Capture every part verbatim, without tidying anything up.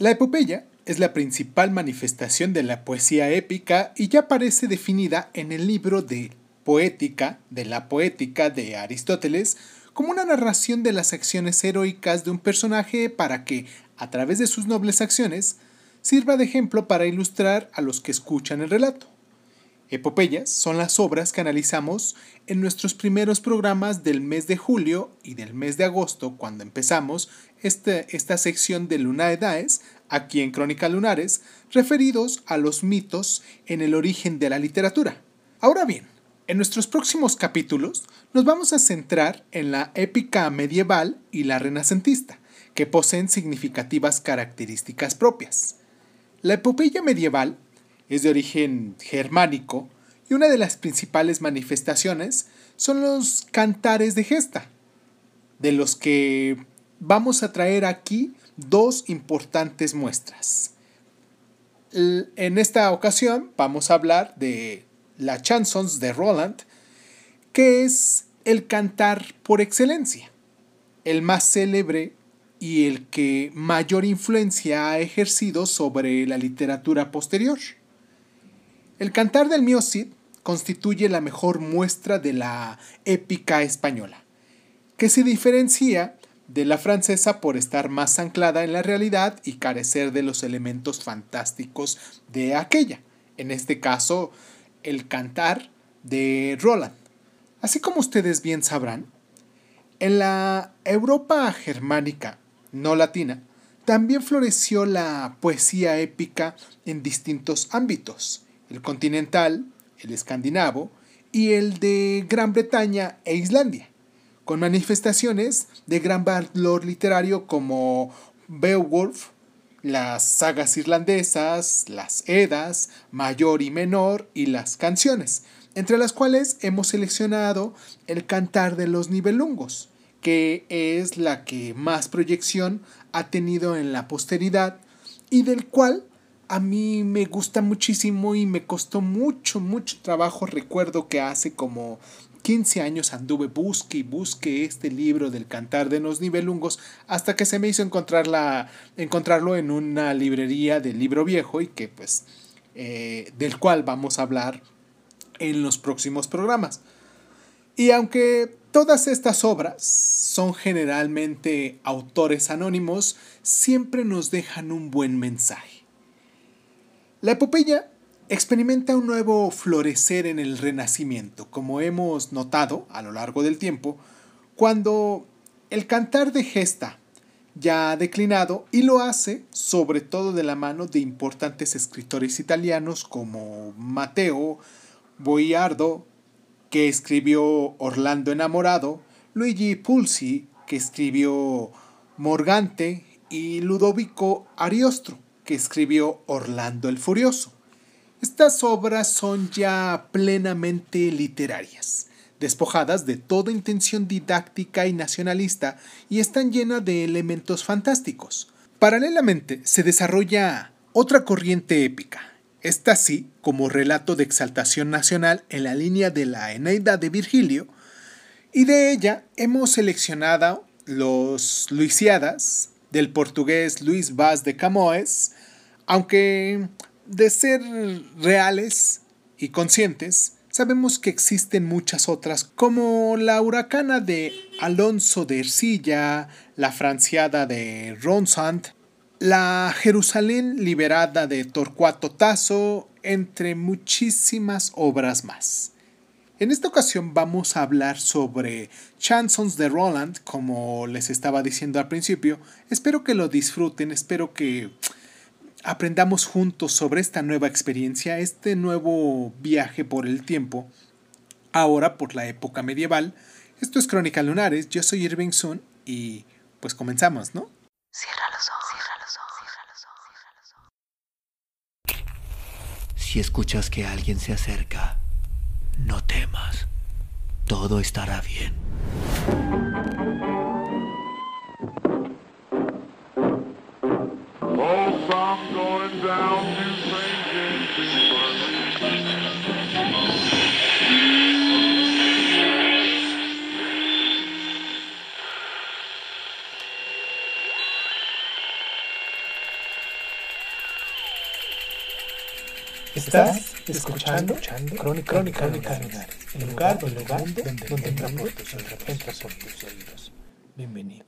La epopeya es la principal manifestación de la poesía épica y ya aparece definida en el libro de Poética, de la Poética de Aristóteles, como una narración de las acciones heroicas de un personaje para que, a través de sus nobles acciones, sirva de ejemplo para ilustrar a los que escuchan el relato. Epopeyas son las obras que analizamos en nuestros primeros programas del mes de julio y del mes de agosto, cuando empezamos este, esta sección de Luna Edades, aquí en Crónicas Lunares, referidos a los mitos en el origen de la literatura. Ahora bien, en nuestros próximos capítulos nos vamos a centrar en la épica medieval y la renacentista, que poseen significativas características propias. La epopeya medieval es de origen germánico y una de las principales manifestaciones son los cantares de gesta, de los que vamos a traer aquí dos importantes muestras. En esta ocasión vamos a hablar de la Chanson de Roland, que es el cantar por excelencia, el más célebre y el que mayor influencia ha ejercido sobre la literatura posterior. El cantar del Mio Cid constituye la mejor muestra de la épica española, que se diferencia de la francesa por estar más anclada en la realidad y carecer de los elementos fantásticos de aquella, en este caso el cantar de Roland. Así como ustedes bien sabrán, en la Europa germánica, no latina, también floreció la poesía épica en distintos ámbitos: el continental, el escandinavo y el de Gran Bretaña e Islandia, con manifestaciones de gran valor literario como Beowulf, las sagas irlandesas, las Edas, mayor y menor y las canciones, entre las cuales hemos seleccionado el Cantar de los Nibelungos, que es la que más proyección ha tenido en la posteridad y del cual a mí me gusta muchísimo y me costó mucho, mucho trabajo. Recuerdo que hace como quince años anduve busque y busque este libro del Cantar de los Nibelungos hasta que se me hizo encontrarla, encontrarlo en una librería de libro viejo y que pues eh, del cual vamos a hablar en los próximos programas. Y aunque todas estas obras son generalmente autores anónimos, siempre nos dejan un buen mensaje. La epopeya experimenta un nuevo florecer en el Renacimiento, como hemos notado a lo largo del tiempo, cuando el cantar de gesta ya ha declinado y lo hace sobre todo de la mano de importantes escritores italianos como Matteo Boiardo, que escribió Orlando enamorado, Luigi Pulci, que escribió Morgante, y Ludovico Ariosto, que escribió Orlando el Furioso. Estas obras son ya plenamente literarias, despojadas de toda intención didáctica y nacionalista y están llenas de elementos fantásticos. Paralelamente se desarrolla otra corriente épica, esta sí como relato de exaltación nacional en la línea de la Eneida de Virgilio, y de ella hemos seleccionado los Lusíadas, del portugués Luís Vaz de Camões, aunque de ser reales y conscientes, sabemos que existen muchas otras, como la Huracana de Alonso de Ercilla, la Franciada de Ronsand, la Jerusalén liberada de Torcuato Tasso, entre muchísimas obras más. En esta ocasión vamos a hablar sobre Chansons de Roland, como les estaba diciendo al principio. Espero que lo disfruten, espero que aprendamos juntos sobre esta nueva experiencia, este nuevo viaje por el tiempo, ahora por la época medieval. Esto es Crónicas Lunares, yo soy Irving Sun y pues comenzamos, ¿no? Cierra los ojos, cierra los ojos, cierra los ojos, cierra los ojos. Si escuchas que alguien se acerca, no temas, todo estará bien. Estás escuchando, escuchando Crónicas Crónica, Crónica, Lunares, el lugar, el lugar donde, donde, donde entran por tus oídos. Bienvenido.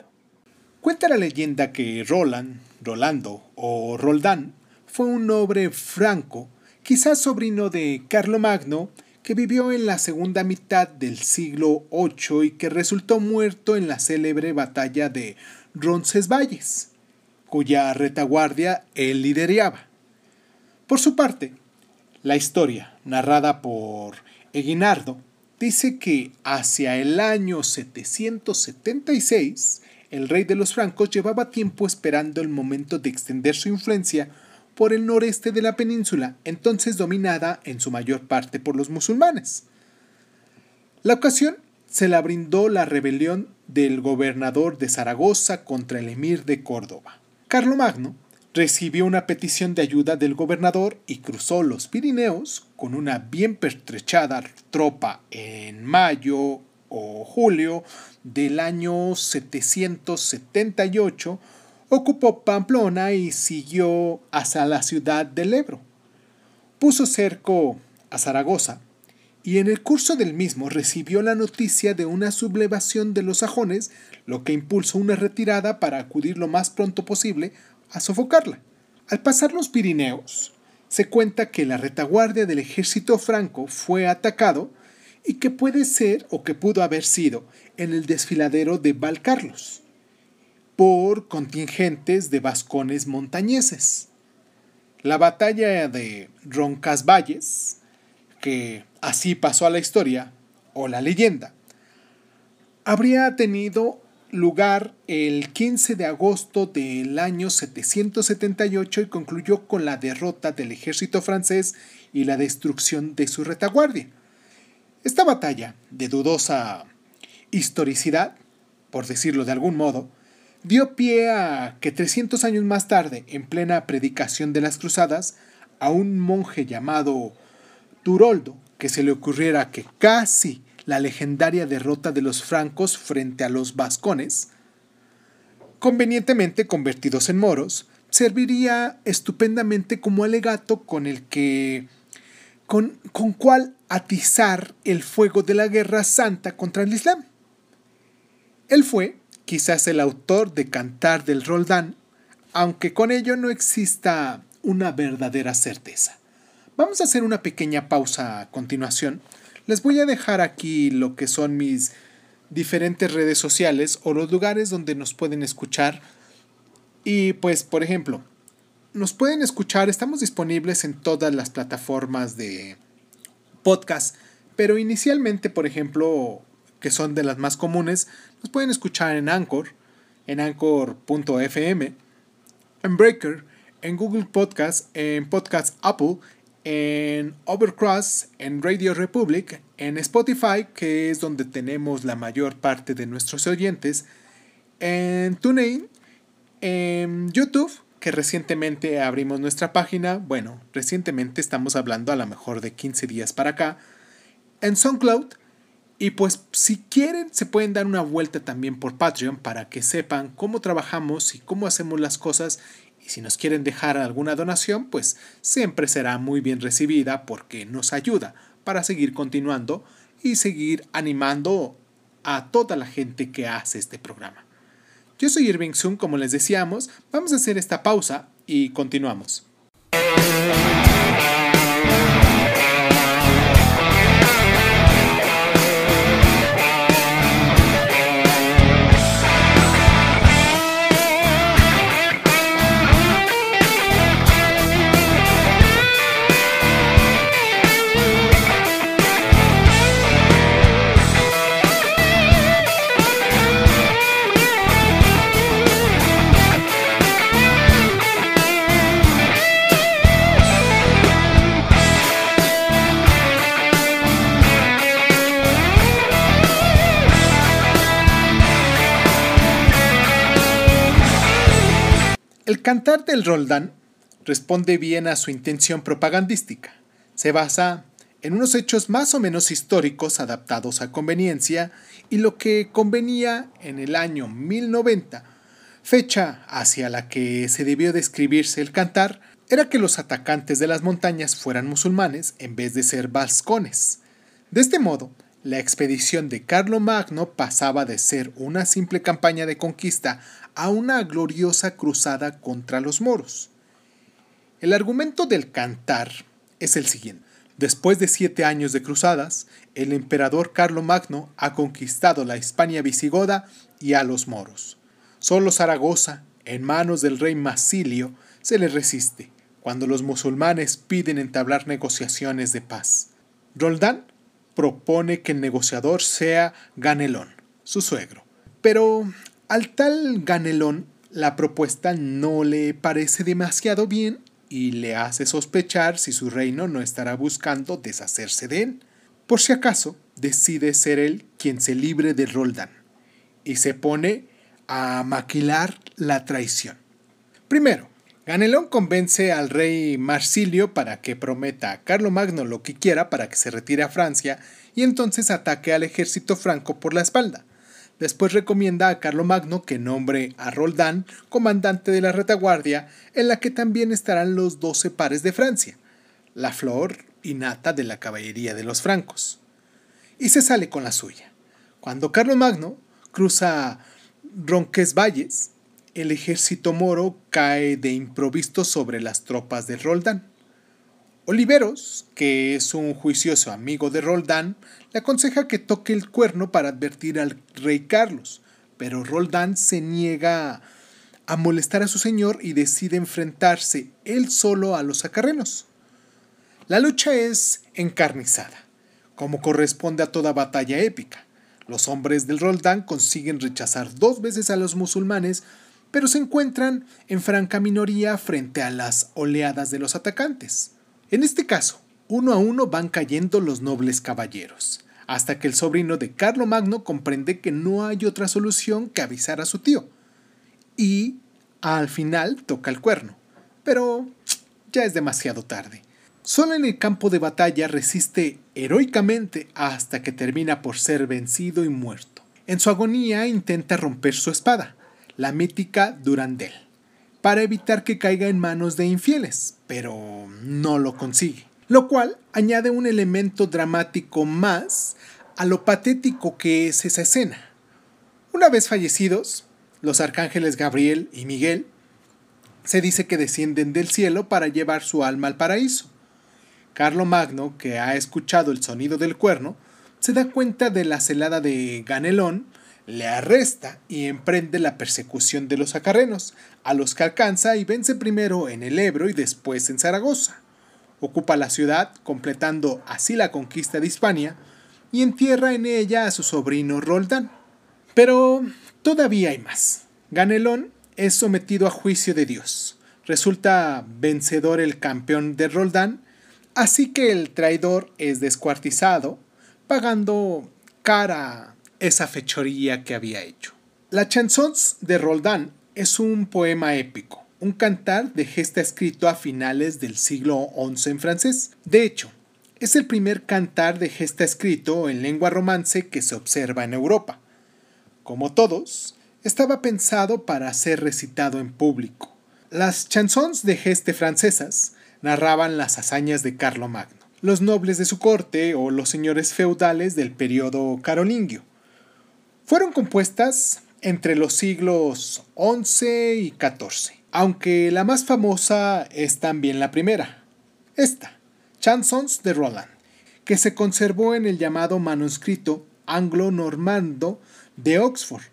Cuenta la leyenda que Roland, Rolando o Roldán fue un noble franco, quizás sobrino de Carlomagno, que vivió en la segunda mitad del siglo ocho y que resultó muerto en la célebre batalla de Roncesvalles, cuya retaguardia él lideraba. Por su parte, la historia, narrada por Eguinardo, dice que hacia el año setecientos setenta y seis, el rey de los francos llevaba tiempo esperando el momento de extender su influencia por el noreste de la península, entonces dominada en su mayor parte por los musulmanes. La ocasión se la brindó la rebelión del gobernador de Zaragoza contra el emir de Córdoba. Carlomagno recibió una petición de ayuda del gobernador y cruzó los Pirineos con una bien pertrechada tropa en mayo o julio del año setecientos setenta y ocho, ocupó Pamplona y siguió hasta la ciudad del Ebro. Puso cerco a Zaragoza y en el curso del mismo recibió la noticia de una sublevación de los sajones, lo que impulsó una retirada para acudir lo más pronto posible a sofocarla. Al pasar los Pirineos, se cuenta que la retaguardia del ejército franco fue atacado y que puede ser o que pudo haber sido en el desfiladero de Valcarlos, por contingentes de vascones montañeses. La batalla de Roncesvalles, que así pasó a la historia, o la leyenda, habría tenido lugar el quince de agosto del año setecientos setenta y ocho y concluyó con la derrota del ejército francés y la destrucción de su retaguardia. Esta batalla, de dudosa historicidad, por decirlo de algún modo, dio pie a que trescientos años más tarde, en plena predicación de las cruzadas, a un monje llamado Turoldo, que se le ocurriera que casi la legendaria derrota de los francos frente a los vascones, convenientemente convertidos en moros, serviría estupendamente como alegato con el que con, con cual atizar el fuego de la guerra santa contra el Islam. Él fue quizás el autor de Cantar del Roldán, aunque con ello no exista una verdadera certeza. Vamos a hacer una pequeña pausa a continuación. Les voy a dejar aquí lo que son mis diferentes redes sociales o los lugares donde nos pueden escuchar. Y pues, por ejemplo, nos pueden escuchar, estamos disponibles en todas las plataformas de podcast, pero inicialmente, por ejemplo, que son de las más comunes, nos pueden escuchar en Anchor, en Anchor punto F M, en Breaker, en Google Podcast, en Podcast Apple, en Overcast, en Radio Republic, en Spotify, que es donde tenemos la mayor parte de nuestros oyentes, en TuneIn, en YouTube, que recientemente abrimos nuestra página, bueno, recientemente estamos hablando a lo mejor de quince días para acá, en SoundCloud. Y pues si quieren se pueden dar una vuelta también por Patreon para que sepan cómo trabajamos y cómo hacemos las cosas. Y si nos quieren dejar alguna donación, pues siempre será muy bien recibida porque nos ayuda para seguir continuando y seguir animando a toda la gente que hace este programa. Yo soy Irving Sun, como les decíamos, vamos a hacer esta pausa y continuamos. El Cantar del Roldán responde bien a su intención propagandística. Se basa en unos hechos más o menos históricos adaptados a conveniencia y lo que convenía en el año mil noventa, fecha hacia la que se debió describirse el cantar, era que los atacantes de las montañas fueran musulmanes en vez de ser vascones. De este modo, la expedición de Carlomagno pasaba de ser una simple campaña de conquista a una gloriosa cruzada contra los moros. El argumento del cantar es el siguiente. Después de siete años de cruzadas, el emperador Carlomagno ha conquistado la Hispania visigoda y a los moros. Solo Zaragoza, en manos del rey Marsilio, se le resiste, cuando los musulmanes piden entablar negociaciones de paz. Roldán propone que el negociador sea Ganelón, su suegro. Pero al tal Ganelón la propuesta no le parece demasiado bien y le hace sospechar si su reino no estará buscando deshacerse de él. Por si acaso, decide ser él quien se libre de Roldán y se pone a maquilar la traición. Primero, Ganelón convence al rey Marsilio para que prometa a Carlomagno lo que quiera para que se retire a Francia y entonces ataque al ejército franco por la espalda. Después recomienda a Carlomagno que nombre a Roldán comandante de la retaguardia, en la que también estarán los doce pares de Francia, la flor innata de la caballería de los francos. Y se sale con la suya. Cuando Carlomagno cruza Roncesvalles, el ejército moro cae de improviso sobre las tropas de Roldán. Oliveros, que es un juicioso amigo de Roldán, le aconseja que toque el cuerno para advertir al rey Carlos, pero Roldán se niega a molestar a su señor y decide enfrentarse él solo a los acarrenos. La lucha es encarnizada, como corresponde a toda batalla épica. Los hombres del Roldán consiguen rechazar dos veces a los musulmanes, pero se encuentran en franca minoría frente a las oleadas de los atacantes. En este caso, uno a uno van cayendo los nobles caballeros, hasta que el sobrino de Carlomagno comprende que no hay otra solución que avisar a su tío, y al final toca el cuerno, pero ya es demasiado tarde. Solo en el campo de batalla resiste heroicamente hasta que termina por ser vencido y muerto. En su agonía intenta romper su espada, la mítica Durandel, para evitar que caiga en manos de infieles, pero no lo consigue, lo cual añade un elemento dramático más a lo patético que es esa escena. Una vez fallecidos, los arcángeles Gabriel y Miguel se dice que descienden del cielo para llevar su alma al paraíso. Carlomagno, que ha escuchado el sonido del cuerno, se da cuenta de la celada de Ganelón, le arresta y emprende la persecución de los acarrenos, a los que alcanza y vence primero en el Ebro y después en Zaragoza. Ocupa la ciudad, completando así la conquista de Hispania, y entierra en ella a su sobrino Roldán. Pero todavía hay más. Ganelón es sometido a juicio de Dios. Resulta vencedor el campeón de Roldán, así que el traidor es descuartizado, pagando cara esa fechoría que había hecho. La Chanson de Roland es un poema épico, un cantar de gesta escrito a finales del siglo once en francés. De hecho, es el primer cantar de gesta escrito en lengua romance que se observa en Europa. Como todos, estaba pensado para ser recitado en público. Las chansons de geste francesas narraban las hazañas de Carlomagno, los nobles de su corte o los señores feudales del periodo carolingio. Fueron compuestas entre los siglos once y catorce, aunque la más famosa es también la primera, esta, Chansons de Roland, que se conservó en el llamado manuscrito anglo-normando de Oxford.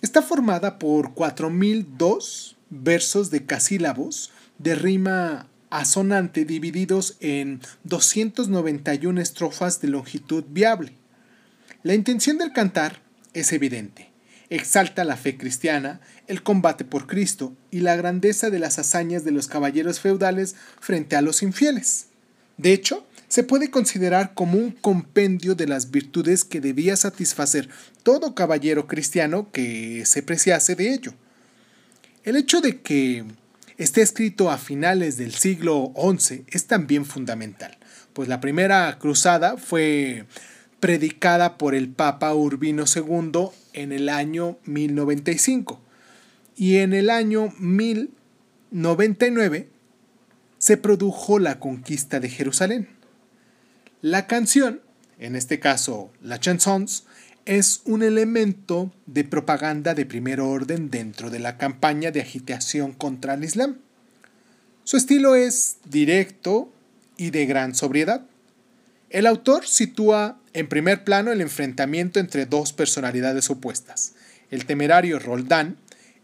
Está formada por cuatro mil dos versos decasílabos de rima asonante divididos en doscientas noventa y una estrofas de longitud viable. La intención del cantar es evidente. Exalta la fe cristiana, el combate por Cristo y la grandeza de las hazañas de los caballeros feudales frente a los infieles. De hecho, se puede considerar como un compendio de las virtudes que debía satisfacer todo caballero cristiano que se preciase de ello. El hecho de que esté escrito a finales del siglo once es también fundamental, pues la primera cruzada fue predicada por el Papa Urbino segundo en el año mil noventa y cinco. y en el año mil noventa y nueve se produjo la conquista de Jerusalén. La canción, en este caso la chansons, es un elemento de propaganda de primer orden dentro de la campaña de agitación contra el Islam. Su estilo es directo y de gran sobriedad. El autor sitúa en primer plano el enfrentamiento entre dos personalidades opuestas, el temerario Roldán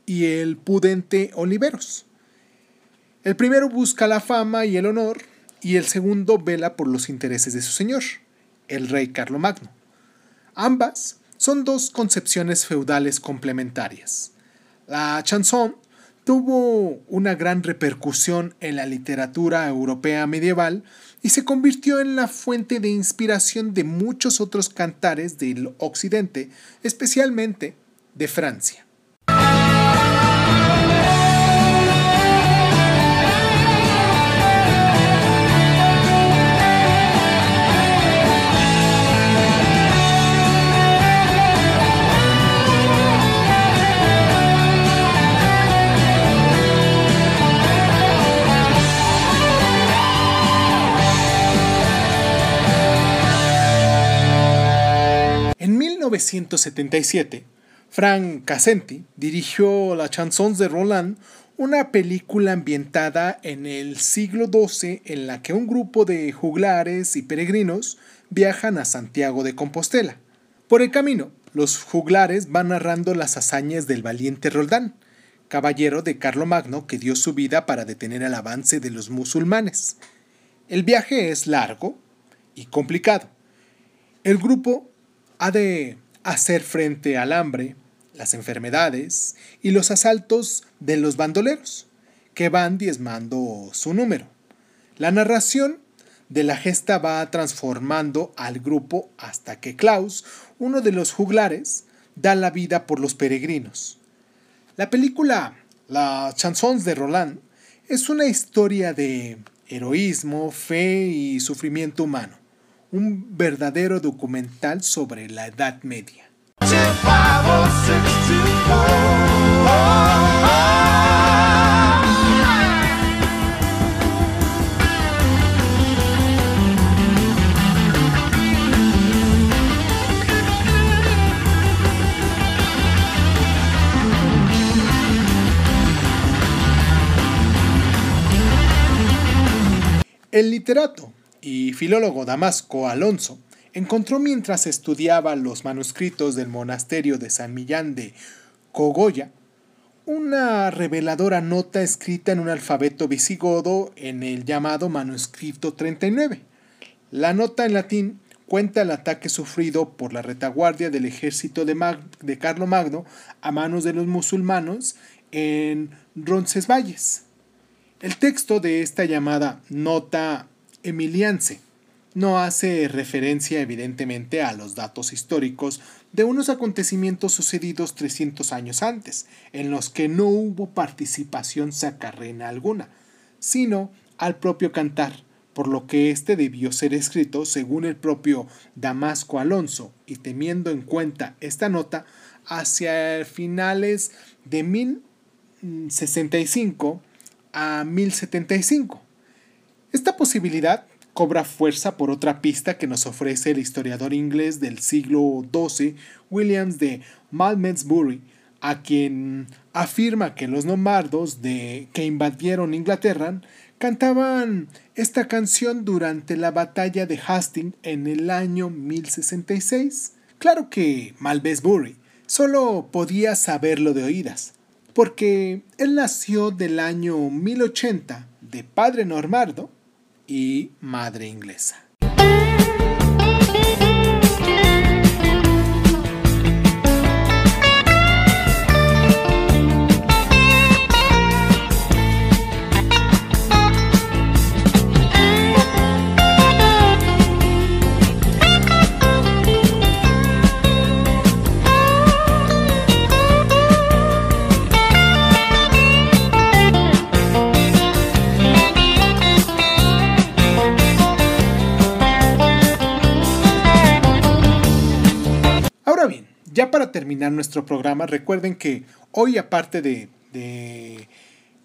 y el pudente Oliveros. El primero busca la fama y el honor, y el segundo vela por los intereses de su señor, el rey Carlomagno. Ambas son dos concepciones feudales complementarias. La chanson tuvo una gran repercusión en la literatura europea medieval y se convirtió en la fuente de inspiración de muchos otros cantares del occidente, especialmente de Francia. En mil novecientos setenta y siete, Frank Cassenti dirigió La Chanson de Roland, una película ambientada en el siglo doce en la que un grupo de juglares y peregrinos viajan a Santiago de Compostela. Por el camino, los juglares van narrando las hazañas del valiente Roldán, caballero de Carlomagno que dio su vida para detener el avance de los musulmanes. El viaje es largo y complicado. El grupo ha de hacer frente al hambre, las enfermedades y los asaltos de los bandoleros, que van diezmando su número. La narración de la gesta va transformando al grupo hasta que Klaus, uno de los juglares, da la vida por los peregrinos. La película La Chanson de Roland es una historia de heroísmo, fe y sufrimiento humano. Un verdadero documental sobre la Edad Media. El literato y filólogo Dámaso Alonso encontró mientras estudiaba los manuscritos del monasterio de San Millán de Cogolla una reveladora nota escrita en un alfabeto visigodo en el llamado manuscrito treinta y nueve. La nota en latín cuenta el ataque sufrido por la retaguardia del ejército de, Mag de Carlomagno a manos de los musulmanes en Roncesvalles. El texto de esta llamada nota emilianse no hace referencia evidentemente a los datos históricos de unos acontecimientos sucedidos trescientos años antes, en los que no hubo participación sacarrena alguna, sino al propio cantar, por lo que éste debió ser escrito según el propio Dámaso Alonso y teniendo en cuenta esta nota hacia finales de mil sesenta y cinco a mil setenta y cinco. Esta posibilidad cobra fuerza por otra pista que nos ofrece el historiador inglés del siglo doce, Williams de Malmesbury, a quien afirma que los lombardos de, que invadieron Inglaterra cantaban esta canción durante la batalla de Hastings en el año mil sesenta y seis. Claro que Malmesbury solo podía saberlo de oídas, porque él nació del año mil ochenta de padre normardo y madre inglesa. Ya para terminar nuestro programa, recuerden que hoy, aparte de de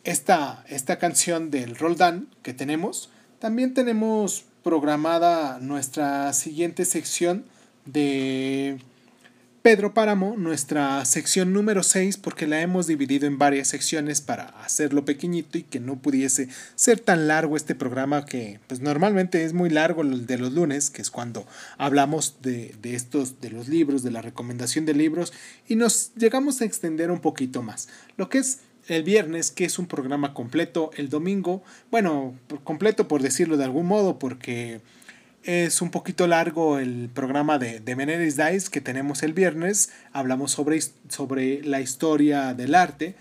esta, esta canción del Roldán que tenemos, también tenemos programada nuestra siguiente sección de Pedro Páramo, nuestra sección número seis, porque la hemos dividido en varias secciones para hacerlo pequeñito y que no pudiese ser tan largo este programa, que pues normalmente es muy largo el de los lunes, que es cuando hablamos de, de estos, de los libros, de la recomendación de libros, y nos llegamos a extender un poquito más. Lo que es el viernes, que es un programa completo, el domingo, bueno, completo por decirlo de algún modo, porque es un poquito largo el programa de, de Meneris Dice que tenemos el viernes. Hablamos sobre, sobre la historia del arte.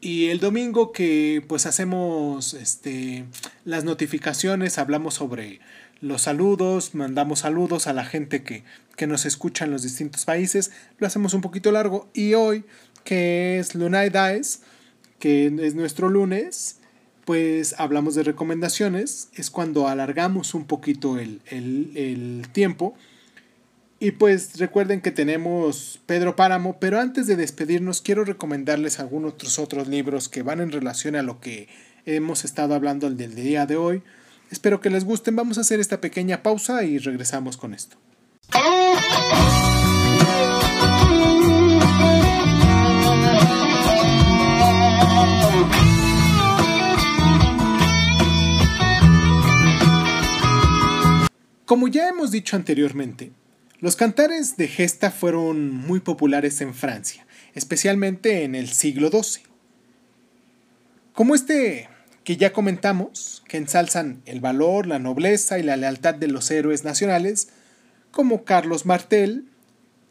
Y el domingo que pues hacemos este, las notificaciones, hablamos sobre los saludos, mandamos saludos a la gente que, que nos escucha en los distintos países. Lo hacemos un poquito largo. Y hoy, que es Luna Edades, que es nuestro lunes, pues hablamos de recomendaciones, es cuando alargamos un poquito el, el, el tiempo. Y pues recuerden que tenemos Pedro Páramo, pero antes de despedirnos quiero recomendarles algunos otros, otros libros que van en relación a lo que hemos estado hablando el del día de hoy. Espero que les gusten, vamos a hacer esta pequeña pausa y regresamos con esto. Como ya hemos dicho anteriormente, los cantares de gesta fueron muy populares en Francia, especialmente en el siglo doce. Como este que ya comentamos, que ensalzan el valor, la nobleza y la lealtad de los héroes nacionales, como Carlos Martel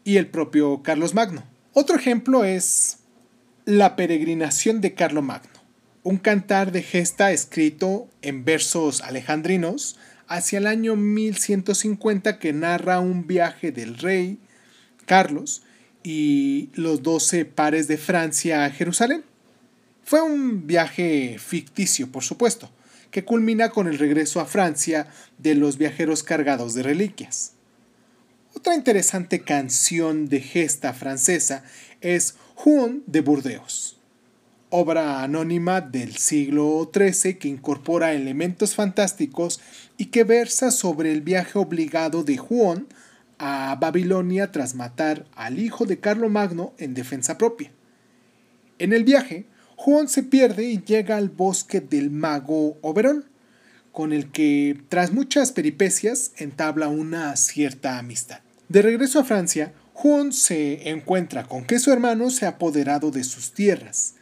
y el propio Carlomagno. Otro ejemplo es La peregrinación de Carlomagno, un cantar de gesta escrito en versos alejandrinos, hacia el año mil ciento cincuenta, que narra un viaje del rey Carlos y los doce pares de Francia a Jerusalén. Fue un viaje ficticio, por supuesto, que culmina con el regreso a Francia de los viajeros cargados de reliquias. Otra interesante canción de gesta francesa es Juan de Burdeos, obra anónima del siglo trece que incorpora elementos fantásticos y que versa sobre el viaje obligado de Juan a Babilonia tras matar al hijo de Carlomagno en defensa propia. En el viaje, Juan se pierde y llega al bosque del mago Oberón, con el que, tras muchas peripecias, entabla una cierta amistad. De regreso a Francia, Juan se encuentra con que su hermano se ha apoderado de sus tierras.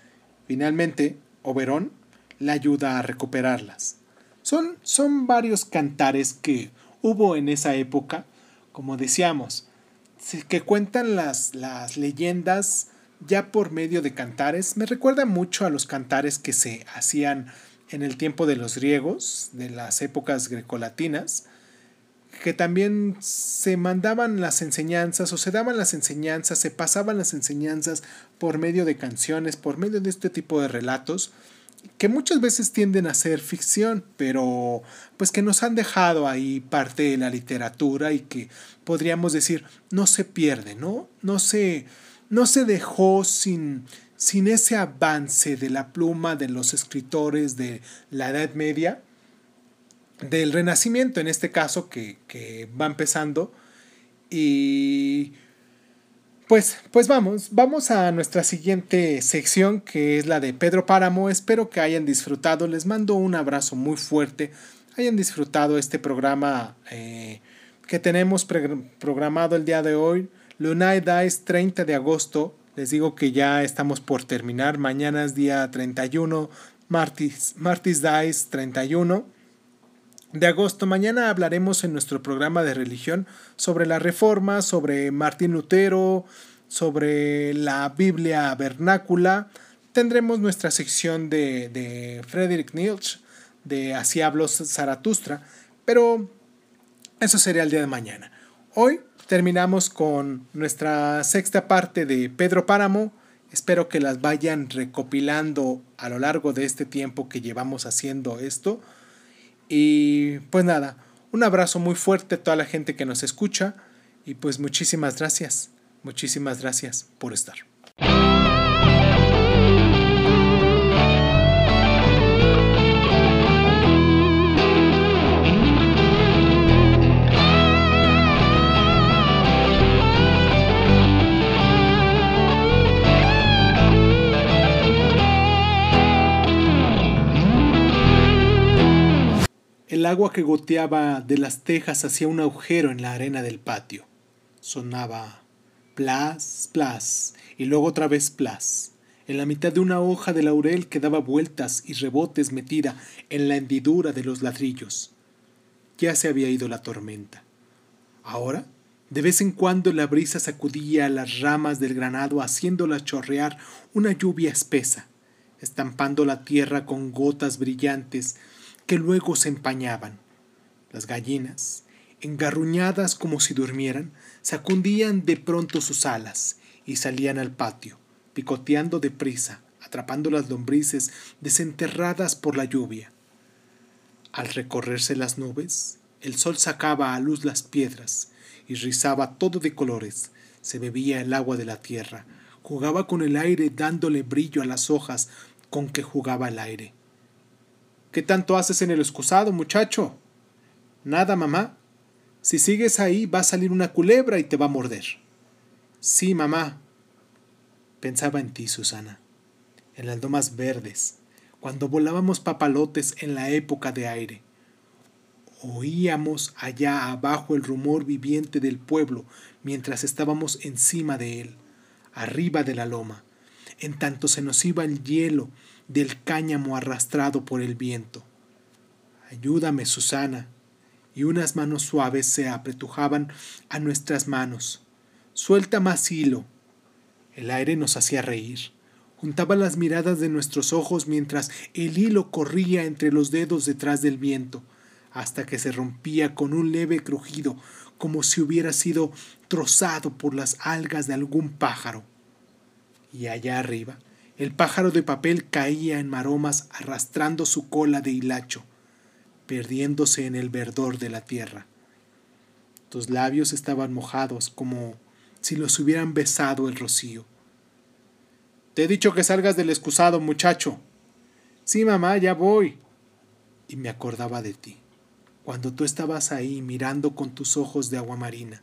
Finalmente, Oberón le ayuda a recuperarlas. Son, son varios cantares que hubo en esa época, como decíamos, que cuentan las, las leyendas ya por medio de cantares. Me recuerda mucho a los cantares que se hacían en el tiempo de los griegos, de las épocas grecolatinas, que también se mandaban las enseñanzas o se daban las enseñanzas, se pasaban las enseñanzas por medio de canciones, por medio de este tipo de relatos, que muchas veces tienden a ser ficción, pero pues que nos han dejado ahí parte de la literatura y que podríamos decir no se pierde, ¿no? No se, no se dejó sin, sin ese avance de la pluma de los escritores de la Edad Media, del Renacimiento en este caso, que, que va empezando. Y pues, pues vamos, vamos a nuestra siguiente sección, que es la de Pedro Páramo. Espero que hayan disfrutado, les mando un abrazo muy fuerte, hayan disfrutado este programa eh, que tenemos programado el día de hoy, Luna Edades, treinta de agosto. Les digo que ya estamos por terminar, mañana es día treinta y uno, martes, martes Dice treinta y uno de agosto. Mañana hablaremos en nuestro programa de religión sobre la Reforma, sobre Martín Lutero, sobre la Biblia vernácula. Tendremos nuestra sección de, de Friedrich Nietzsche, de Así habló Zaratustra, pero eso sería el día de mañana. Hoy terminamos con nuestra sexta parte de Pedro Páramo. Espero que las vayan recopilando a lo largo de este tiempo que llevamos haciendo esto. Y pues nada, un abrazo muy fuerte a toda la gente que nos escucha y pues muchísimas gracias, muchísimas gracias por estar. El agua que goteaba de las tejas hacía un agujero en la arena del patio. Sonaba plas, plas, y luego otra vez plas. En la mitad de una hoja de laurel que daba vueltas y rebotes metida en la hendidura de los ladrillos. Ya se había ido la tormenta. Ahora, de vez en cuando la brisa sacudía las ramas del granado haciéndolas chorrear una lluvia espesa, estampando la tierra con gotas brillantes que luego se empañaban. Las gallinas, engarruñadas como si durmieran, sacudían de pronto sus alas y salían al patio, picoteando deprisa, atrapando las lombrices desenterradas por la lluvia. Al recorrerse las nubes, el sol sacaba a luz las piedras y rizaba todo de colores. Se bebía el agua de la tierra, jugaba con el aire dándole brillo a las hojas con que jugaba el aire. —¿Qué tanto haces en el excusado, muchacho? —Nada, mamá. Si sigues ahí va a salir una culebra y te va a morder. —Sí, mamá. Pensaba en ti, Susana, en las lomas verdes, cuando volábamos papalotes en la época de aire. Oíamos allá abajo el rumor viviente del pueblo mientras estábamos encima de él, arriba de la loma, en tanto se nos iba el hielo del cáñamo arrastrado por el viento. Ayúdame, Susana, y unas manos suaves se apretujaban a nuestras manos. Suelta más hilo. El aire nos hacía reír. Juntaba las miradas de nuestros ojos mientras el hilo corría entre los dedos detrás del viento, hasta que se rompía con un leve crujido, como si hubiera sido trozado por las algas de algún pájaro. Y allá arriba, el pájaro de papel caía en maromas arrastrando su cola de hilacho, perdiéndose en el verdor de la tierra. Tus labios estaban mojados, como si los hubieran besado el rocío. —Te he dicho que salgas del excusado, muchacho. —Sí, mamá, ya voy. Y me acordaba de ti, cuando tú estabas ahí mirando con tus ojos de agua marina.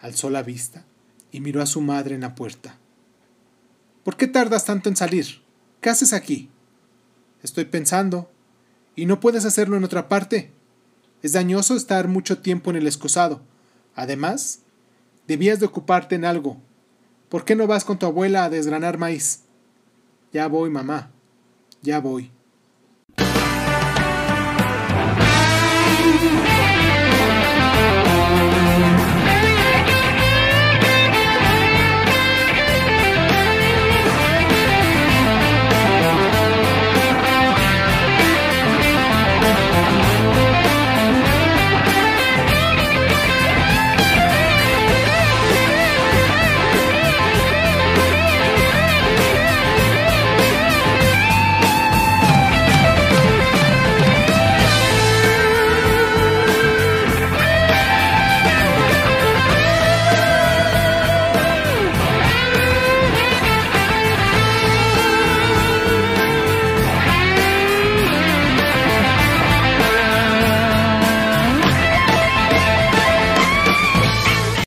Alzó la vista y miró a su madre en la puerta. —¿Por qué tardas tanto en salir? ¿Qué haces aquí? —Estoy pensando. —¿Y no puedes hacerlo en otra parte? Es dañoso estar mucho tiempo en el excusado. Además, debías de ocuparte en algo. ¿Por qué no vas con tu abuela a desgranar maíz? —Ya voy, mamá. Ya voy.